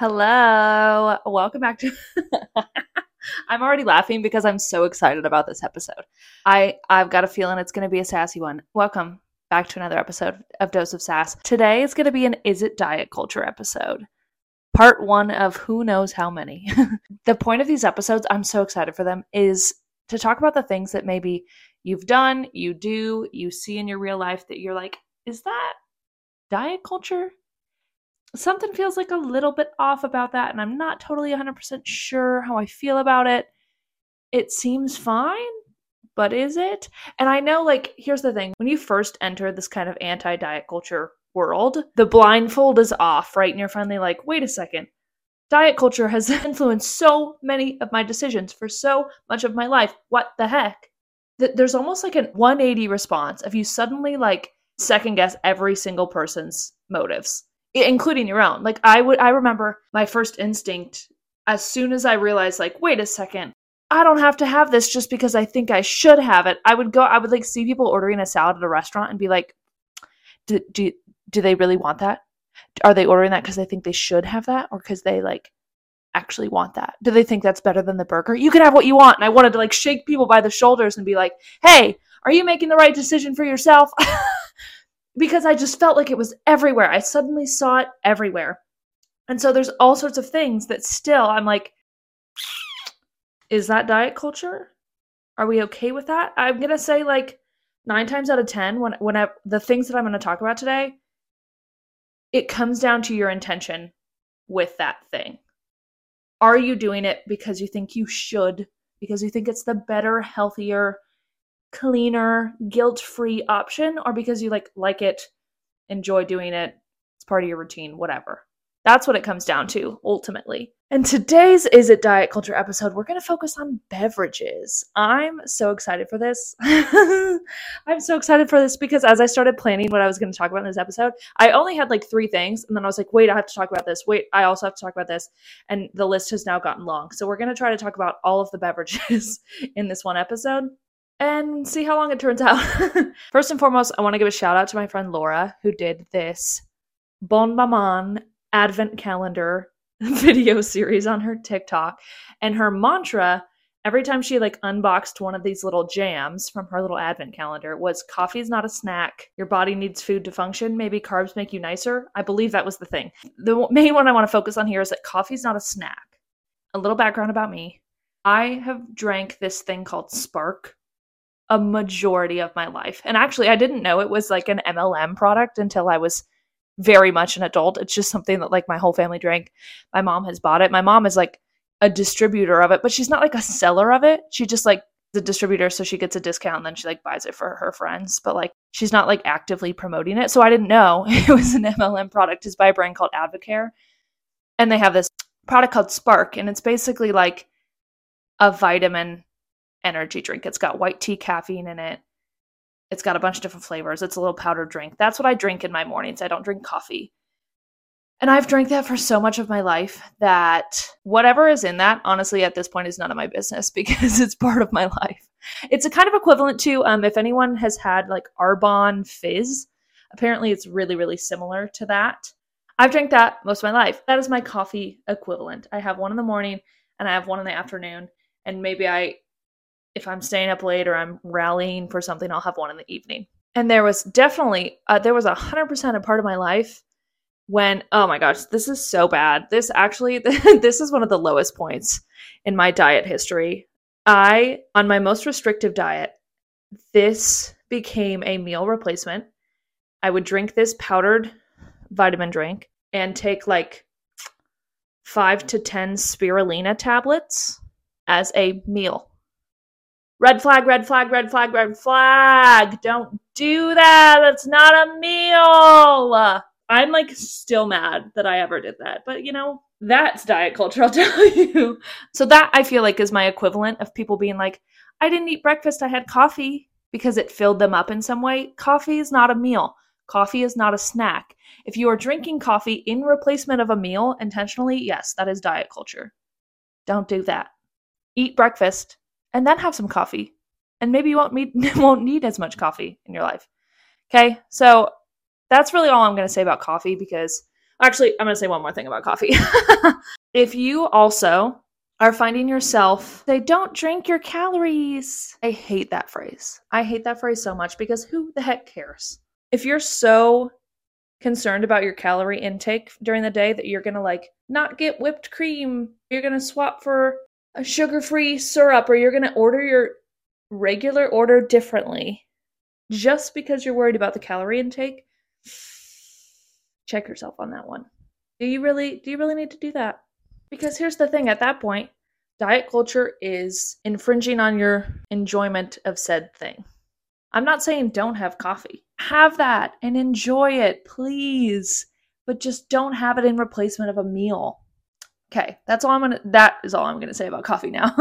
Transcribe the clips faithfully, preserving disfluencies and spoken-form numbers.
Hello. Welcome back to... I'm already laughing because I'm so excited about this episode. I, I've got a feeling it's going to be a sassy one. Welcome back to another episode of Dose of Sass. Today is going to be an Is It Diet Culture episode. Part one of who knows how many. The point of these episodes, I'm so excited for them, is to talk about the things that maybe you've done, you do, you see in your real life that you're like, is that diet culture? Something feels like a little bit off about that, and I'm not totally one hundred percent sure how I feel about it. It seems fine, but is it? And I know, like, here's the thing. When you first enter this kind of anti-diet culture world, the blindfold is off, right? And you're finally like, wait a second. Diet culture has influenced so many of my decisions for so much of my life. What the heck? There's almost like a one eighty response if you suddenly, like, second guess every single person's motives, including your own. Like I would, I remember my first instinct as soon as I realized, like, wait a second, I don't have to have this just because I think I should have it. I would go, I would like see people ordering a salad at a restaurant and be like, do do, do they really want that? Are they ordering that because they think they should have that, or because they like actually want that? Do they think that's better than the burger? You can have what you want. And I wanted to like shake people by the shoulders and be like, hey, are you making the right decision for yourself? Because I just felt like it was everywhere. I suddenly saw it everywhere. And so there's all sorts of things that still I'm like, is that diet culture? Are we okay with that? I'm going to say like nine times out of ten, when, when I, the things that I'm going to talk about today, it comes down to your intention with that thing. Are you doing it because you think you should, because you think it's the better, healthier, cleaner, guilt-free option, or because you like like it, enjoy doing it, it's part of your routine, whatever? That's what it comes down to ultimately. And today's Is It Diet Culture episode, we're going to focus on beverages. I'm so excited for this. I'm so excited for this because as I started planning what I was going to talk about in this episode, I only had like three things. And then I was like, wait, I have to talk about this. Wait, I also have to talk about this. And the list has now gotten long. So we're going to try to talk about all of the beverages in this one episode and see how long it turns out. First and foremost, I want to give a shout out to my friend Laura, who did this Bon Maman Advent calendar video series on her TikTok. And her mantra, every time she like unboxed one of these little jams from her little advent calendar, was coffee is not a snack. Your body needs food to function. Maybe carbs make you nicer. I believe that was the thing. The main one I want to focus on here is that coffee is not a snack. A little background about me. I have drank this thing called Spark a majority of my life. And actually, I didn't know it was like an M L M product until I was very much an adult. It's just something that like my whole family drank. My mom has bought it. My mom is like a distributor of it, but she's not like a seller of it. She just like the distributor, so she gets a discount and then she like buys it for her friends. But like she's not like actively promoting it. So I didn't know it was an M L M product. It's by a brand called Advocare. And they have this product called Spark. And it's basically like a vitamin energy drink. It's got white tea caffeine in it. It's got a bunch of different flavors. It's a little powdered drink. That's what I drink in my mornings. I don't drink coffee. And I've drank that for so much of my life that whatever is in that, honestly, at this point is none of my business because it's part of my life. It's a kind of equivalent to um, if anyone has had like Arbonne Fizz, apparently it's really, really similar to that. I've drank that most of my life. That is my coffee equivalent. I have one in the morning and I have one in the afternoon. And maybe I If I'm staying up late or I'm rallying for something, I'll have one in the evening. And there was definitely, uh, there was one hundred percent a part of my life when, oh my gosh, this is so bad. This actually, this is one of the lowest points in my diet history. I, on my most restrictive diet, this became a meal replacement. I would drink this powdered vitamin drink and take like five to ten spirulina tablets as a meal. Red flag, red flag, red flag, red flag. Don't do that. That's not a meal. I'm like still mad that I ever did that. But you know, that's diet culture, I'll tell you. So that I feel like is my equivalent of people being like, I didn't eat breakfast. I had coffee because it filled them up in some way. Coffee is not a meal. Coffee is not a snack. If you are drinking coffee in replacement of a meal intentionally, yes, that is diet culture. Don't do that. Eat breakfast. And then have some coffee. And maybe you won't need, won't need as much coffee in your life. Okay, so that's really all I'm going to say about coffee because Actually, I'm going to say one more thing about coffee. If you also are finding yourself, they don't drink your calories. I hate that phrase. I hate that phrase so much because who the heck cares? If you're so concerned about your calorie intake during the day that you're going to like not get whipped cream, you're going to swap for a sugar-free syrup, or you're going to order your regular order differently just because you're worried about the calorie intake, check yourself on that one. Do you really, do you really need to do that? Because here's the thing, at that point, diet culture is infringing on your enjoyment of said thing. I'm not saying don't have coffee. Have that and enjoy it, please. But just don't have it in replacement of a meal. Okay, that's all I'm gonna that is all I'm gonna say about coffee now.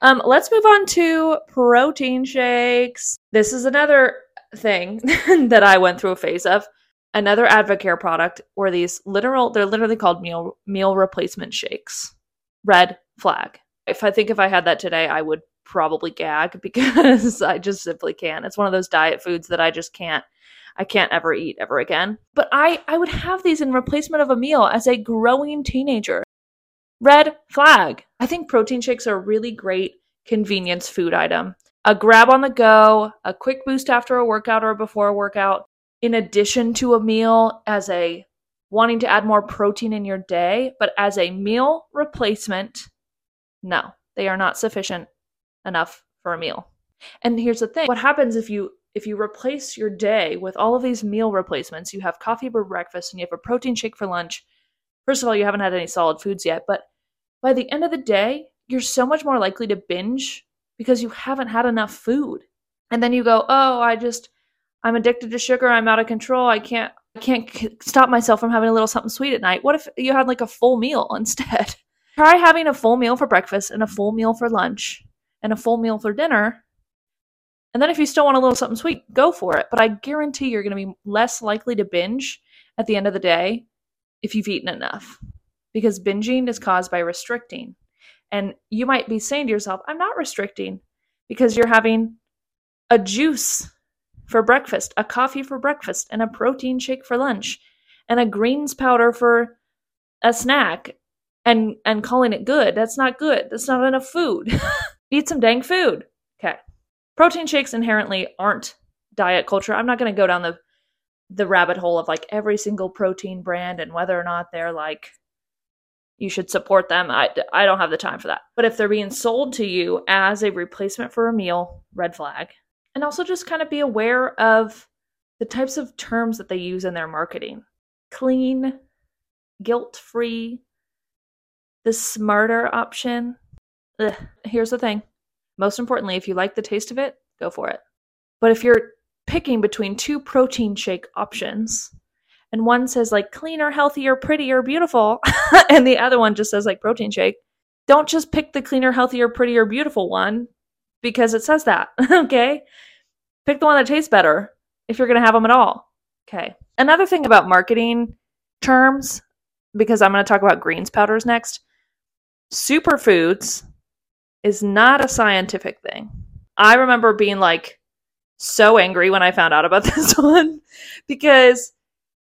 um, let's move on to protein shakes. This is another thing that I went through a phase of. Another Advocare product were these literal, they're literally called meal meal replacement shakes. Red flag. If I think if I had that today, I would probably gag because I just simply can't. It's one of those diet foods that I just can't, I can't ever eat ever again. But I, I would have these in replacement of a meal as a growing teenager. Red flag. I think protein shakes are a really great convenience food item. A grab on the go, a quick boost after a workout or before a workout. In addition to a meal as a wanting to add more protein in your day, but as a meal replacement, no, they are not sufficient enough for a meal. And here's the thing. What happens if you if you replace your day with all of these meal replacements? You have coffee for breakfast and you have a protein shake for lunch. First of all, you haven't had any solid foods yet, but by the end of the day, you're so much more likely to binge because you haven't had enough food. And then you go, oh, I just... I'm addicted to sugar. I'm out of control. I can't I can't c- stop myself from having a little something sweet at night. What if you had like a full meal instead? Try having a full meal for breakfast and a full meal for lunch and a full meal for dinner. And then if you still want a little something sweet, go for it. But I guarantee you're going to be less likely to binge at the end of the day if you've eaten enough, because binging is caused by restricting. And you might be saying to yourself, I'm not restricting, because you're having a juice for breakfast, a coffee for breakfast, and a protein shake for lunch, and a greens powder for a snack, and and calling it good. That's not good. That's not enough food. Eat some dang food. Okay. Protein shakes inherently aren't diet culture. I'm not going to go down the the rabbit hole of like every single protein brand and whether or not they're like, you should support them. I, I don't have the time for that. But if they're being sold to you as a replacement for a meal, red flag. And also just kind of be aware of the types of terms that they use in their marketing. Clean, guilt-free, the smarter option. Ugh. Here's the thing. Most importantly, if you like the taste of it, go for it. But if you're picking between two protein shake options, and one says like cleaner, healthier, prettier, beautiful, and the other one just says like protein shake, don't just pick the cleaner, healthier, prettier, beautiful one. Because it says that, okay? Pick the one that tastes better if you're going to have them at all, okay? Another thing about marketing terms, because I'm going to talk about greens powders next, superfoods is not a scientific thing. I remember being like so angry when I found out about this one, because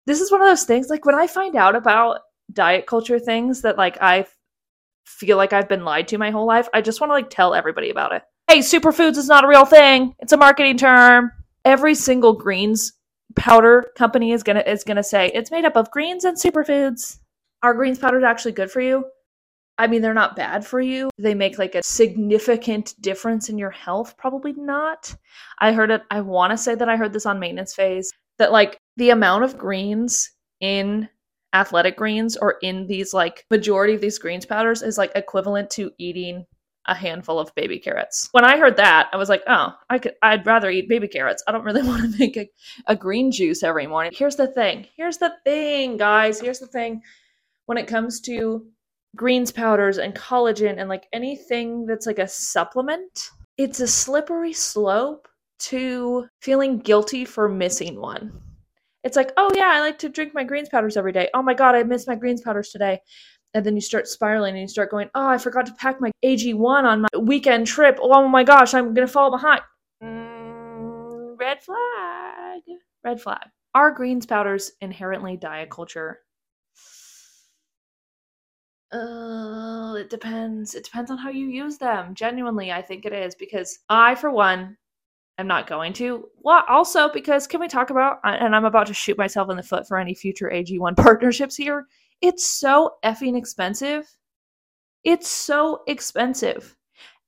this is one of those things, like when I find out about diet culture things that like I feel like I've been lied to my whole life, I just want to like tell everybody about it. Hey, superfoods is not a real thing. It's a marketing term. Every single greens powder company is gonna is gonna say it's made up of greens and superfoods. Are greens powders actually good for you? I mean, they're not bad for you. They make like a significant difference in your health. Probably not. I heard it. I want to say that I heard this on Maintenance Phase that like the amount of greens in Athletic Greens or in these like majority of these greens powders is like equivalent to eating a handful of baby carrots. When I heard that, I was like, oh, I could, I'd rather eat baby carrots. I don't really want to make a, a green juice every morning. Here's the thing. Here's the thing, guys. Here's the thing. When it comes to greens powders and collagen and like anything that's like a supplement, it's a slippery slope to feeling guilty for missing one. It's like, oh yeah, I like to drink my greens powders every day. Oh my God, I missed my greens powders today. And then you start spiraling and you start going, oh, I forgot to pack my A G one on my weekend trip. Oh my gosh, I'm going to fall behind. Mm, red flag. Red flag. Are greens powders inherently diet culture? Uh, it depends. It depends on how you use them. Genuinely, I think it is, because I, for one, am not going to. Well, also because, can we talk about, and I'm about to shoot myself in the foot for any future A G one partnerships here, it's so effing expensive. It's so expensive.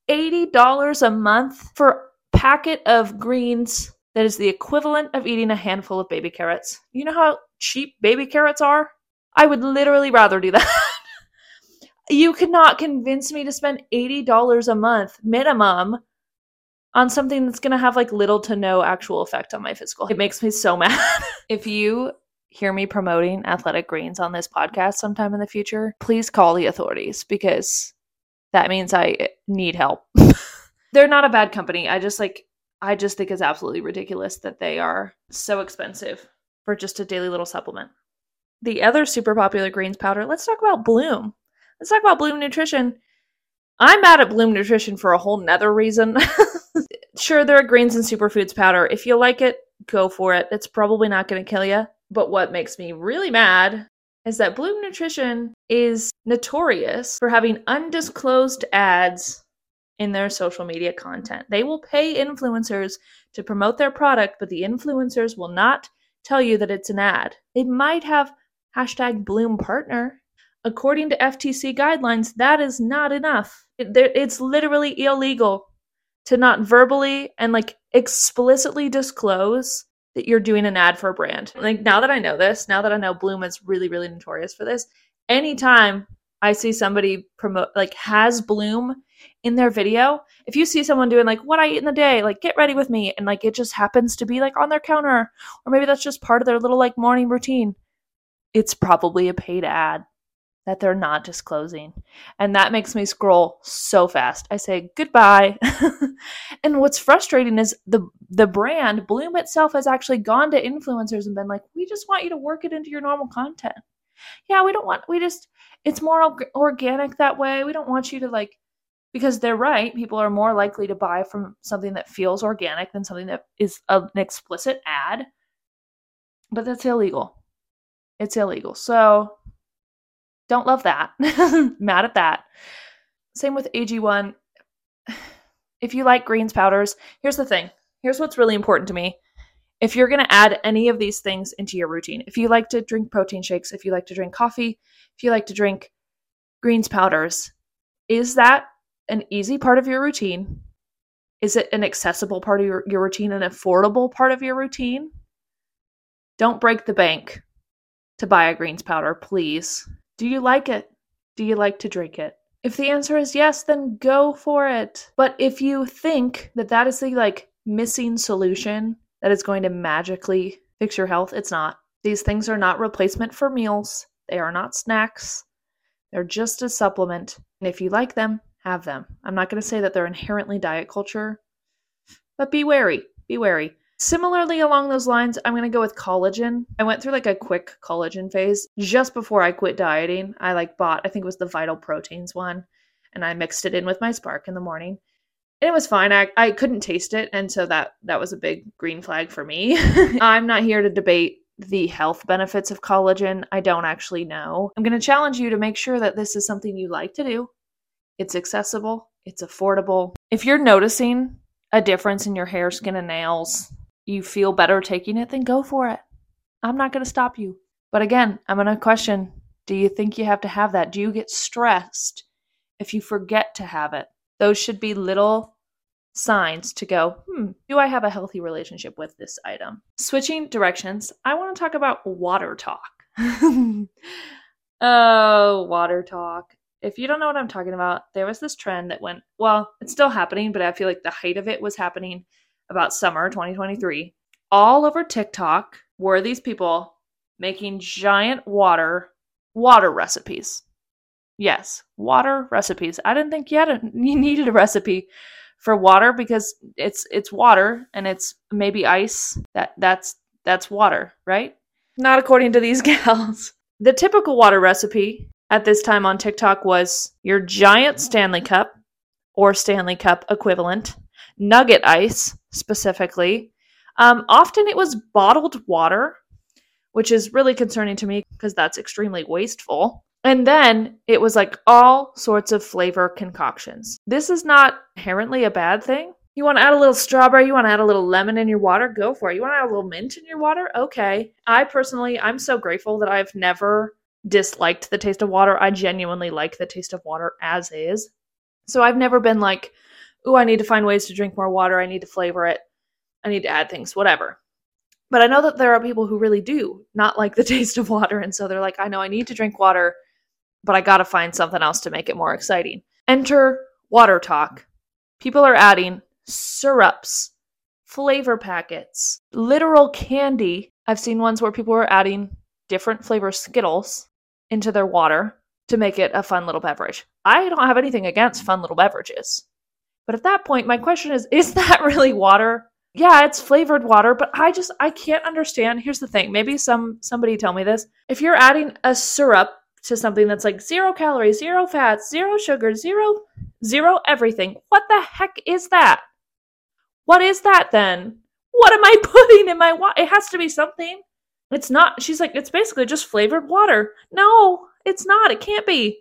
eighty dollars a month for a packet of greens that is the equivalent of eating a handful of baby carrots. You know how cheap baby carrots are? I would literally rather do that. You cannot convince me to spend eighty dollars a month minimum on something that's going to have like little to no actual effect on my physical. It makes me so mad. If you hear me promoting Athletic Greens on this podcast sometime in the future, please call the authorities, because that means I need help. They're not a bad company. I just like, I just think it's absolutely ridiculous that they are so expensive for just a daily little supplement. The other super popular greens powder, let's talk about Bloom. Let's talk about Bloom Nutrition. I'm mad at Bloom Nutrition for a whole nother reason. Sure, there are greens and superfoods powder. If you like it, go for it. It's probably not going to kill you. But what makes me really mad is that Bloom Nutrition is notorious for having undisclosed ads in their social media content. They will pay influencers to promote their product, but the influencers will not tell you that it's an ad. They might have hashtag Bloom Partner. According to F T C guidelines, that is not enough. It, it's literally illegal to not verbally and like explicitly disclose that you're doing an ad for a brand. Like, now that I know this, now that I know Bloom is really, really notorious for this, anytime I see somebody promote, like, has Bloom in their video, if you see someone doing like what I eat in the day, like get ready with me, and like it just happens to be like on their counter, or maybe that's just part of their little like morning routine, it's probably a paid ad that they're not disclosing. And that makes me scroll so fast. I say goodbye. And what's frustrating is the the brand, Bloom itself, has actually gone to influencers and been like, we just want you to work it into your normal content. Yeah, we don't want, we just, it's more organic that way. We don't want you to like, because they're right, people are more likely to buy from something that feels organic than something that is an explicit ad. But that's illegal. It's illegal. So don't love that. Mad at that. Same with A G one. If you like greens powders, here's the thing. Here's what's really important to me. If you're going to add any of these things into your routine, if you like to drink protein shakes, if you like to drink coffee, if you like to drink greens powders, is that an easy part of your routine? Is it an accessible part of your, your routine, an affordable part of your routine? Don't break the bank to buy a greens powder, please. Do you like it? Do you like to drink it? If the answer is yes, then go for it. But if you think that that is the like missing solution that is going to magically fix your health, it's not. These things are not replacement for meals. They are not snacks. They're just a supplement. And if you like them, have them. I'm not going to say that they're inherently diet culture, but be wary. Be wary. Similarly, along those lines, I'm going to go with collagen. I went through like a quick collagen phase just before I quit dieting. I like bought, I think it was the Vital Proteins one, and I mixed it in with my Spark in the morning. And it was fine. I, I couldn't taste it. And so that, that was a big green flag for me. I'm not here to debate the health benefits of collagen. I don't actually know. I'm going to challenge you to make sure that this is something you like to do. It's accessible. It's affordable. If you're noticing a difference in your hair, skin, and nails, you feel better taking it, then go for it. I'm not going to stop you. But again, I'm going to question, do you think you have to have that? Do you get stressed if you forget to have it? Those should be little signs to go, hmm, do I have a healthy relationship with this item? Switching directions, I want to talk about water talk. Oh, water talk. If you don't know what I'm talking about, there was this trend that went, well, it's still happening, but I feel like the height of it was happening about summer twenty twenty-three, all over TikTok were these people making giant water, water recipes. Yes, water recipes. I didn't think you, had a, you needed a recipe for water, because it's it's water and it's maybe ice. That that's that's water, right? Not according to these gals. The typical water recipe at this time on TikTok was your giant Stanley Cup or Stanley Cup equivalent, nugget ice specifically. Um, often it was bottled water, which is really concerning to me because that's extremely wasteful. And then it was like all sorts of flavor concoctions. This is not inherently a bad thing. You want to add a little strawberry, you want to add a little lemon in your water, go for it. You want to add a little mint in your water? Okay. I personally, I'm so grateful that I've never disliked the taste of water. I genuinely like the taste of water as is. So I've never been like, ooh, I need to find ways to drink more water. I need to flavor it. I need to add things, whatever. But I know that there are people who really do not like the taste of water. And so they're like, I know I need to drink water, but I got to find something else to make it more exciting. Enter water talk. People are adding syrups, flavor packets, literal candy. I've seen ones where people are adding different flavor Skittles into their water to make it a fun little beverage. I don't have anything against fun little beverages. But at that point, my question is, is that really water? Yeah, it's flavored water, but I just, I can't understand. Here's the thing. Maybe some somebody tell me this. If you're adding a syrup to something that's like zero calories, zero fats, zero sugar, zero, zero everything, what the heck is that? What is that then? What am I putting in my water? It has to be something. It's not, she's like, it's basically just flavored water. No, it's not. It can't be.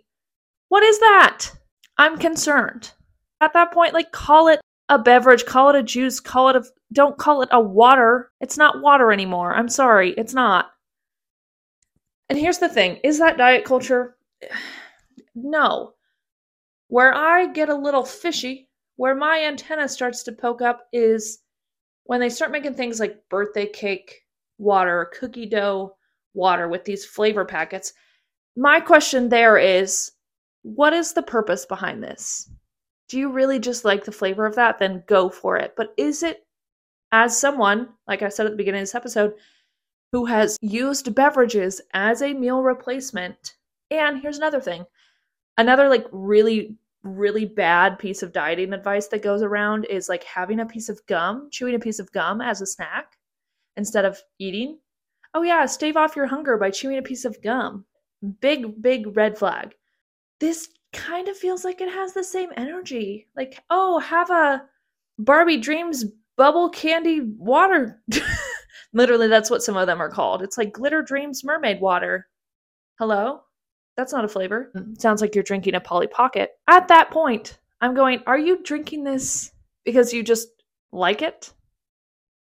What is that? I'm concerned. At that point, like, call it a beverage, call it a juice, call it a, don't call it a water. It's not water anymore. I'm sorry. It's not. And here's the thing. Is that diet culture? No. Where I get a little fishy, where my antenna starts to poke up is when they start making things like birthday cake water, cookie dough water with these flavor packets. My question there is, what is the purpose behind this? Do you really just like the flavor of that? Then go for it. But is it, as someone, like I said at the beginning of this episode, who has used beverages as a meal replacement? And here's another thing. Another like really, really bad piece of dieting advice that goes around is like having a piece of gum, chewing a piece of gum as a snack instead of eating. Oh yeah, stave off your hunger by chewing a piece of gum. Big, big red flag. This kind of feels like it has the same energy. Like, oh, have a Barbie Dreams bubble candy water. Literally, that's what some of them are called. It's like Glitter Dreams mermaid water. Hello? That's not a flavor. It sounds like you're drinking a Polly Pocket. At that point, I'm going, are you drinking this because you just like it?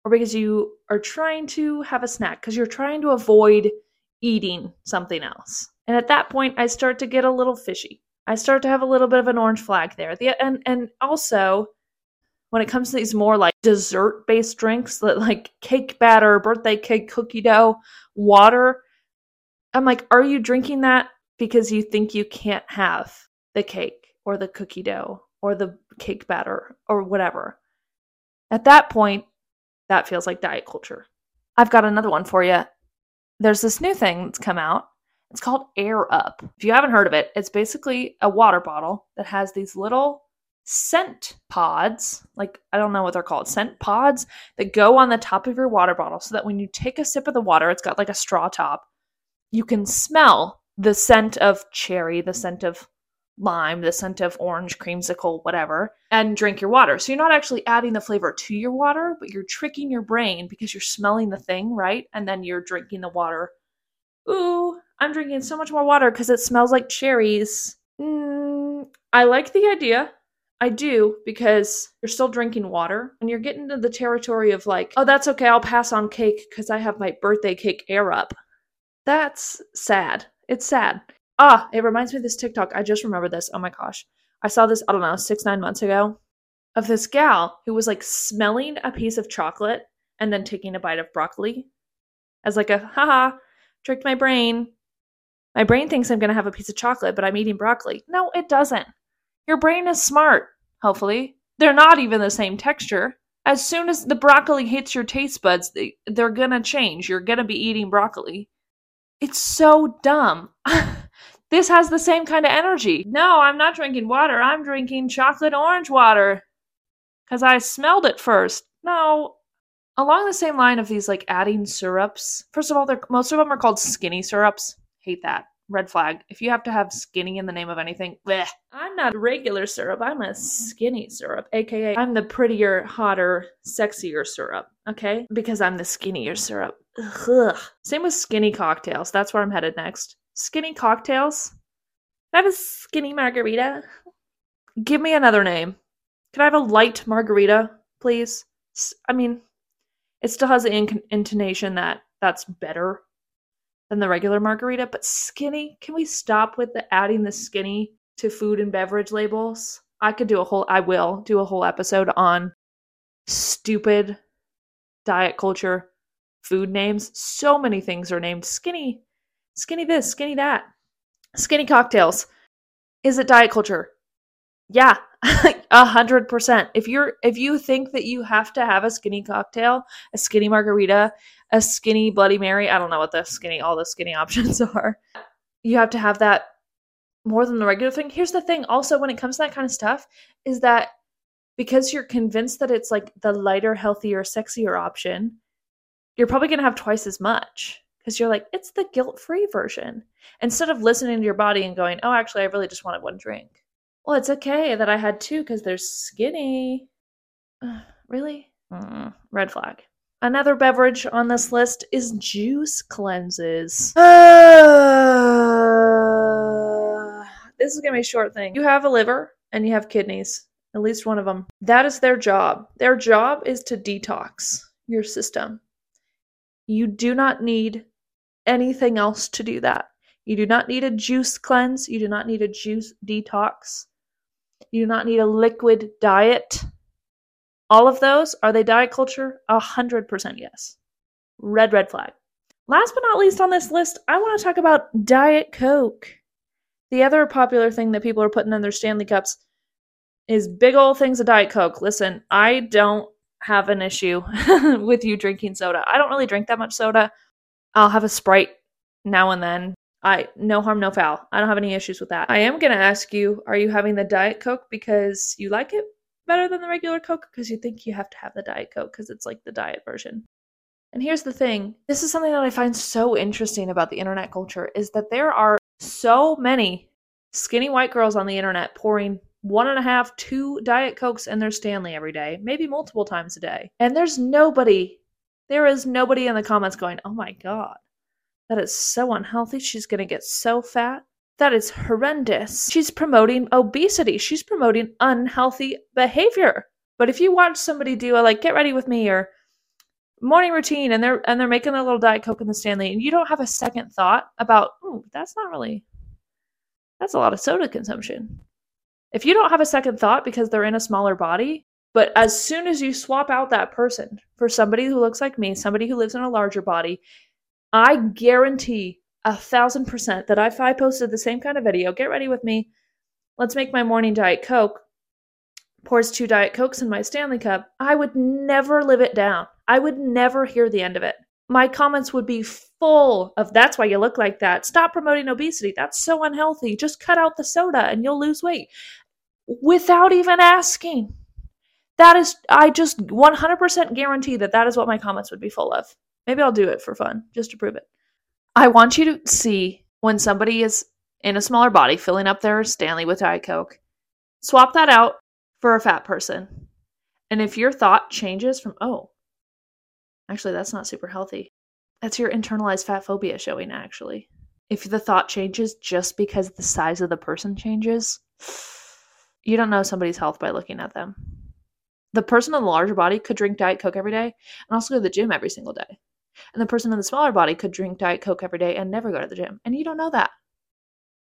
Or because you are trying to have a snack? Because you're trying to avoid eating something else. And at that point, I start to get a little fishy. I start to have a little bit of an orange flag there. The, and, and also, when it comes to these more like dessert-based drinks, like cake batter, birthday cake, cookie dough, water, I'm like, are you drinking that because you think you can't have the cake or the cookie dough or the cake batter or whatever? At that point, that feels like diet culture. I've got another one for you. There's this new thing that's come out. It's called Air Up. If you haven't heard of it, it's basically a water bottle that has these little scent pods, like, I don't know what they're called, scent pods that go on the top of your water bottle so that when you take a sip of the water, it's got like a straw top, you can smell the scent of cherry, the scent of lime, the scent of orange, creamsicle, whatever, and drink your water. So you're not actually adding the flavor to your water, but you're tricking your brain because you're smelling the thing, right? And then you're drinking the water. Ooh, I'm drinking so much more water because it smells like cherries. Mm, I like the idea. I do, because you're still drinking water and you're getting to the territory of like, oh, that's okay. I'll pass on cake because I have my birthday cake Air Up. That's sad. It's sad. Ah, it reminds me of this TikTok. I just remembered this. Oh my gosh. I saw this, I don't know, six, nine months ago of this gal who was like smelling a piece of chocolate and then taking a bite of broccoli as like a, haha, tricked my brain. My brain thinks I'm going to have a piece of chocolate, but I'm eating broccoli. No, it doesn't. Your brain is smart, hopefully. They're not even the same texture. As soon as the broccoli hits your taste buds, they, they're going to change. You're going to be eating broccoli. It's so dumb. This has the same kind of energy. No, I'm not drinking water. I'm drinking chocolate orange water because I smelled it first. No. Along the same line of these like adding syrups, first of all, most of them are called skinny syrups. Hate that. Red flag. If you have to have skinny in the name of anything, bleh. I'm not a regular syrup. I'm a skinny syrup, aka I'm the prettier, hotter, sexier syrup, okay? Because I'm the skinnier syrup. Ugh. Same with skinny cocktails. That's where I'm headed next. Skinny cocktails, I have a skinny margarita? Give me another name. Can I have a light margarita, please? I mean, it still has the in- intonation that that's better than the regular margarita, but skinny? Can we stop with the adding the skinny to food and beverage labels? I could do a whole, I will do a whole episode on stupid diet culture food names. So many things are named skinny, skinny this, skinny that, skinny cocktails. Is it diet culture? Yeah, a hundred percent. If you're, if you think that you have to have a skinny cocktail, a skinny margarita, a skinny Bloody Mary, I don't know what the skinny, all the skinny options are. You have to have that more than the regular thing. Here's the thing also when it comes to that kind of stuff is that because you're convinced that it's like the lighter, healthier, sexier option, you're probably going to have twice as much because you're like, it's the guilt-free version. Instead of listening to your body and going, oh, actually, I really just wanted one drink. Well, it's okay that I had two because they're skinny. Uh, really? Mm, red flag. Another beverage on this list is juice cleanses. Uh, this is going to be a short thing. You have a liver and you have kidneys. At least one of them. That is their job. Their job is to detox your system. You do not need anything else to do that. You do not need a juice cleanse. You do not need a juice detox. You do not need a liquid diet. All of those, are they diet culture? A hundred percent yes. Red, red flag. Last but not least on this list, I want to talk about Diet Coke. The other popular thing that people are putting in their Stanley Cups is big old things of Diet Coke. Listen, I don't have an issue with you drinking soda. I don't really drink that much soda. I'll have a Sprite now and then. I no harm, no foul. I don't have any issues with that. I am going to ask you, are you having the Diet Coke because you like it better than the regular Coke? Because you think you have to have the Diet Coke because it's like the diet version. And here's the thing. This is something that I find so interesting about the internet culture is that there are so many skinny white girls on the internet pouring one and a half, two Diet Cokes and their Stanley every day, maybe multiple times a day. And there's nobody, there is nobody in the comments going, oh my God, that is so unhealthy. She's going to get so fat. That is horrendous. She's promoting obesity. She's promoting unhealthy behavior. But if you watch somebody do a like, get ready with me or morning routine and they're, and they're making their little Diet Coke and the Stanley and you don't have a second thought about, oh, that's not really, that's a lot of soda consumption. If you don't have a second thought because they're in a smaller body, but as soon as you swap out that person for somebody who looks like me, somebody who lives in a larger body, I guarantee a thousand percent that if I posted the same kind of video, get ready with me, let's make my morning Diet Coke, pours two Diet Cokes in my Stanley Cup, I would never live it down. I would never hear the end of it. My comments would be full of, that's why you look like that. Stop promoting obesity. That's so unhealthy. Just cut out the soda and you'll lose weight. Without even asking. That is, I just one hundred percent guarantee that that is what my comments would be full of. Maybe I'll do it for fun, just to prove it. I want you to see when somebody is in a smaller body, filling up their Stanley with Diet Coke, swap that out for a fat person. And if your thought changes from, oh, actually, that's not super healthy. That's your internalized fat phobia showing, actually. If the thought changes just because the size of the person changes, you don't know somebody's health by looking at them. The person in the larger body could drink Diet Coke every day and also go to the gym every single day. And the person in the smaller body could drink Diet Coke every day and never go to the gym. And you don't know that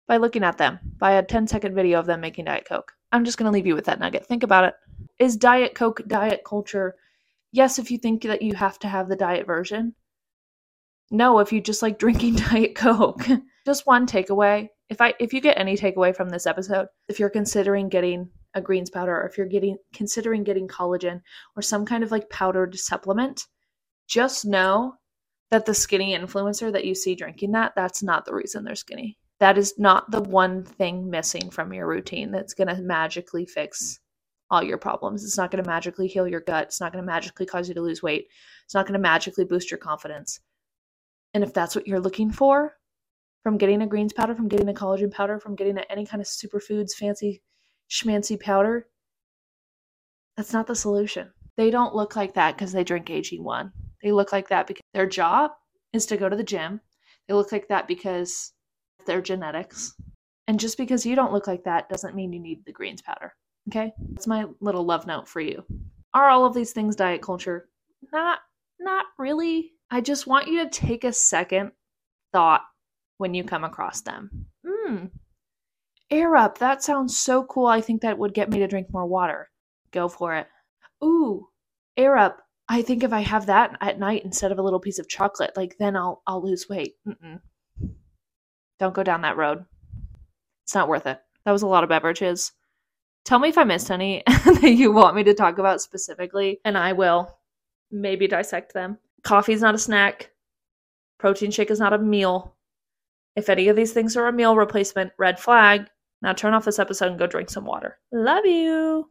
by looking at them, by a ten second video of them making Diet Coke. I'm just going to leave you with that nugget. Think about it. Is Diet Coke diet culture? Yes, if you think that you have to have the diet version. No, if you just like drinking Diet Coke. Just one takeaway. If I if you get any takeaway from this episode, if you're considering getting a greens powder or if you're getting considering getting collagen or some kind of like powdered supplement, just know that the skinny influencer that you see drinking that, that's not the reason they're skinny. That is not the one thing missing from your routine that's going to magically fix all your problems. It's not going to magically heal your gut. It's not going to magically cause you to lose weight. It's not going to magically boost your confidence. And if that's what you're looking for, from getting a greens powder, from getting a collagen powder, from getting any kind of superfoods, fancy schmancy powder, that's not the solution. They don't look like that because they drink A G one. They look like that because their job is to go to the gym. They look like that because of their genetics. And just because you don't look like that doesn't mean you need the greens powder. Okay? That's my little love note for you. Are all of these things diet culture? Not, not really. I just want you to take a second thought when you come across them. Hmm. Air Up. That sounds so cool. I think that would get me to drink more water. Go for it. Ooh, Air Up. I think if I have that at night instead of a little piece of chocolate, like then I'll I'll lose weight. Mm-mm. Don't go down that road. It's not worth it. That was a lot of beverages. Tell me if I missed any that you want me to talk about specifically, and I will maybe dissect them. Coffee's not a snack. Protein shake is not a meal. If any of these things are a meal replacement, red flag. Now turn off this episode and go drink some water. Love you.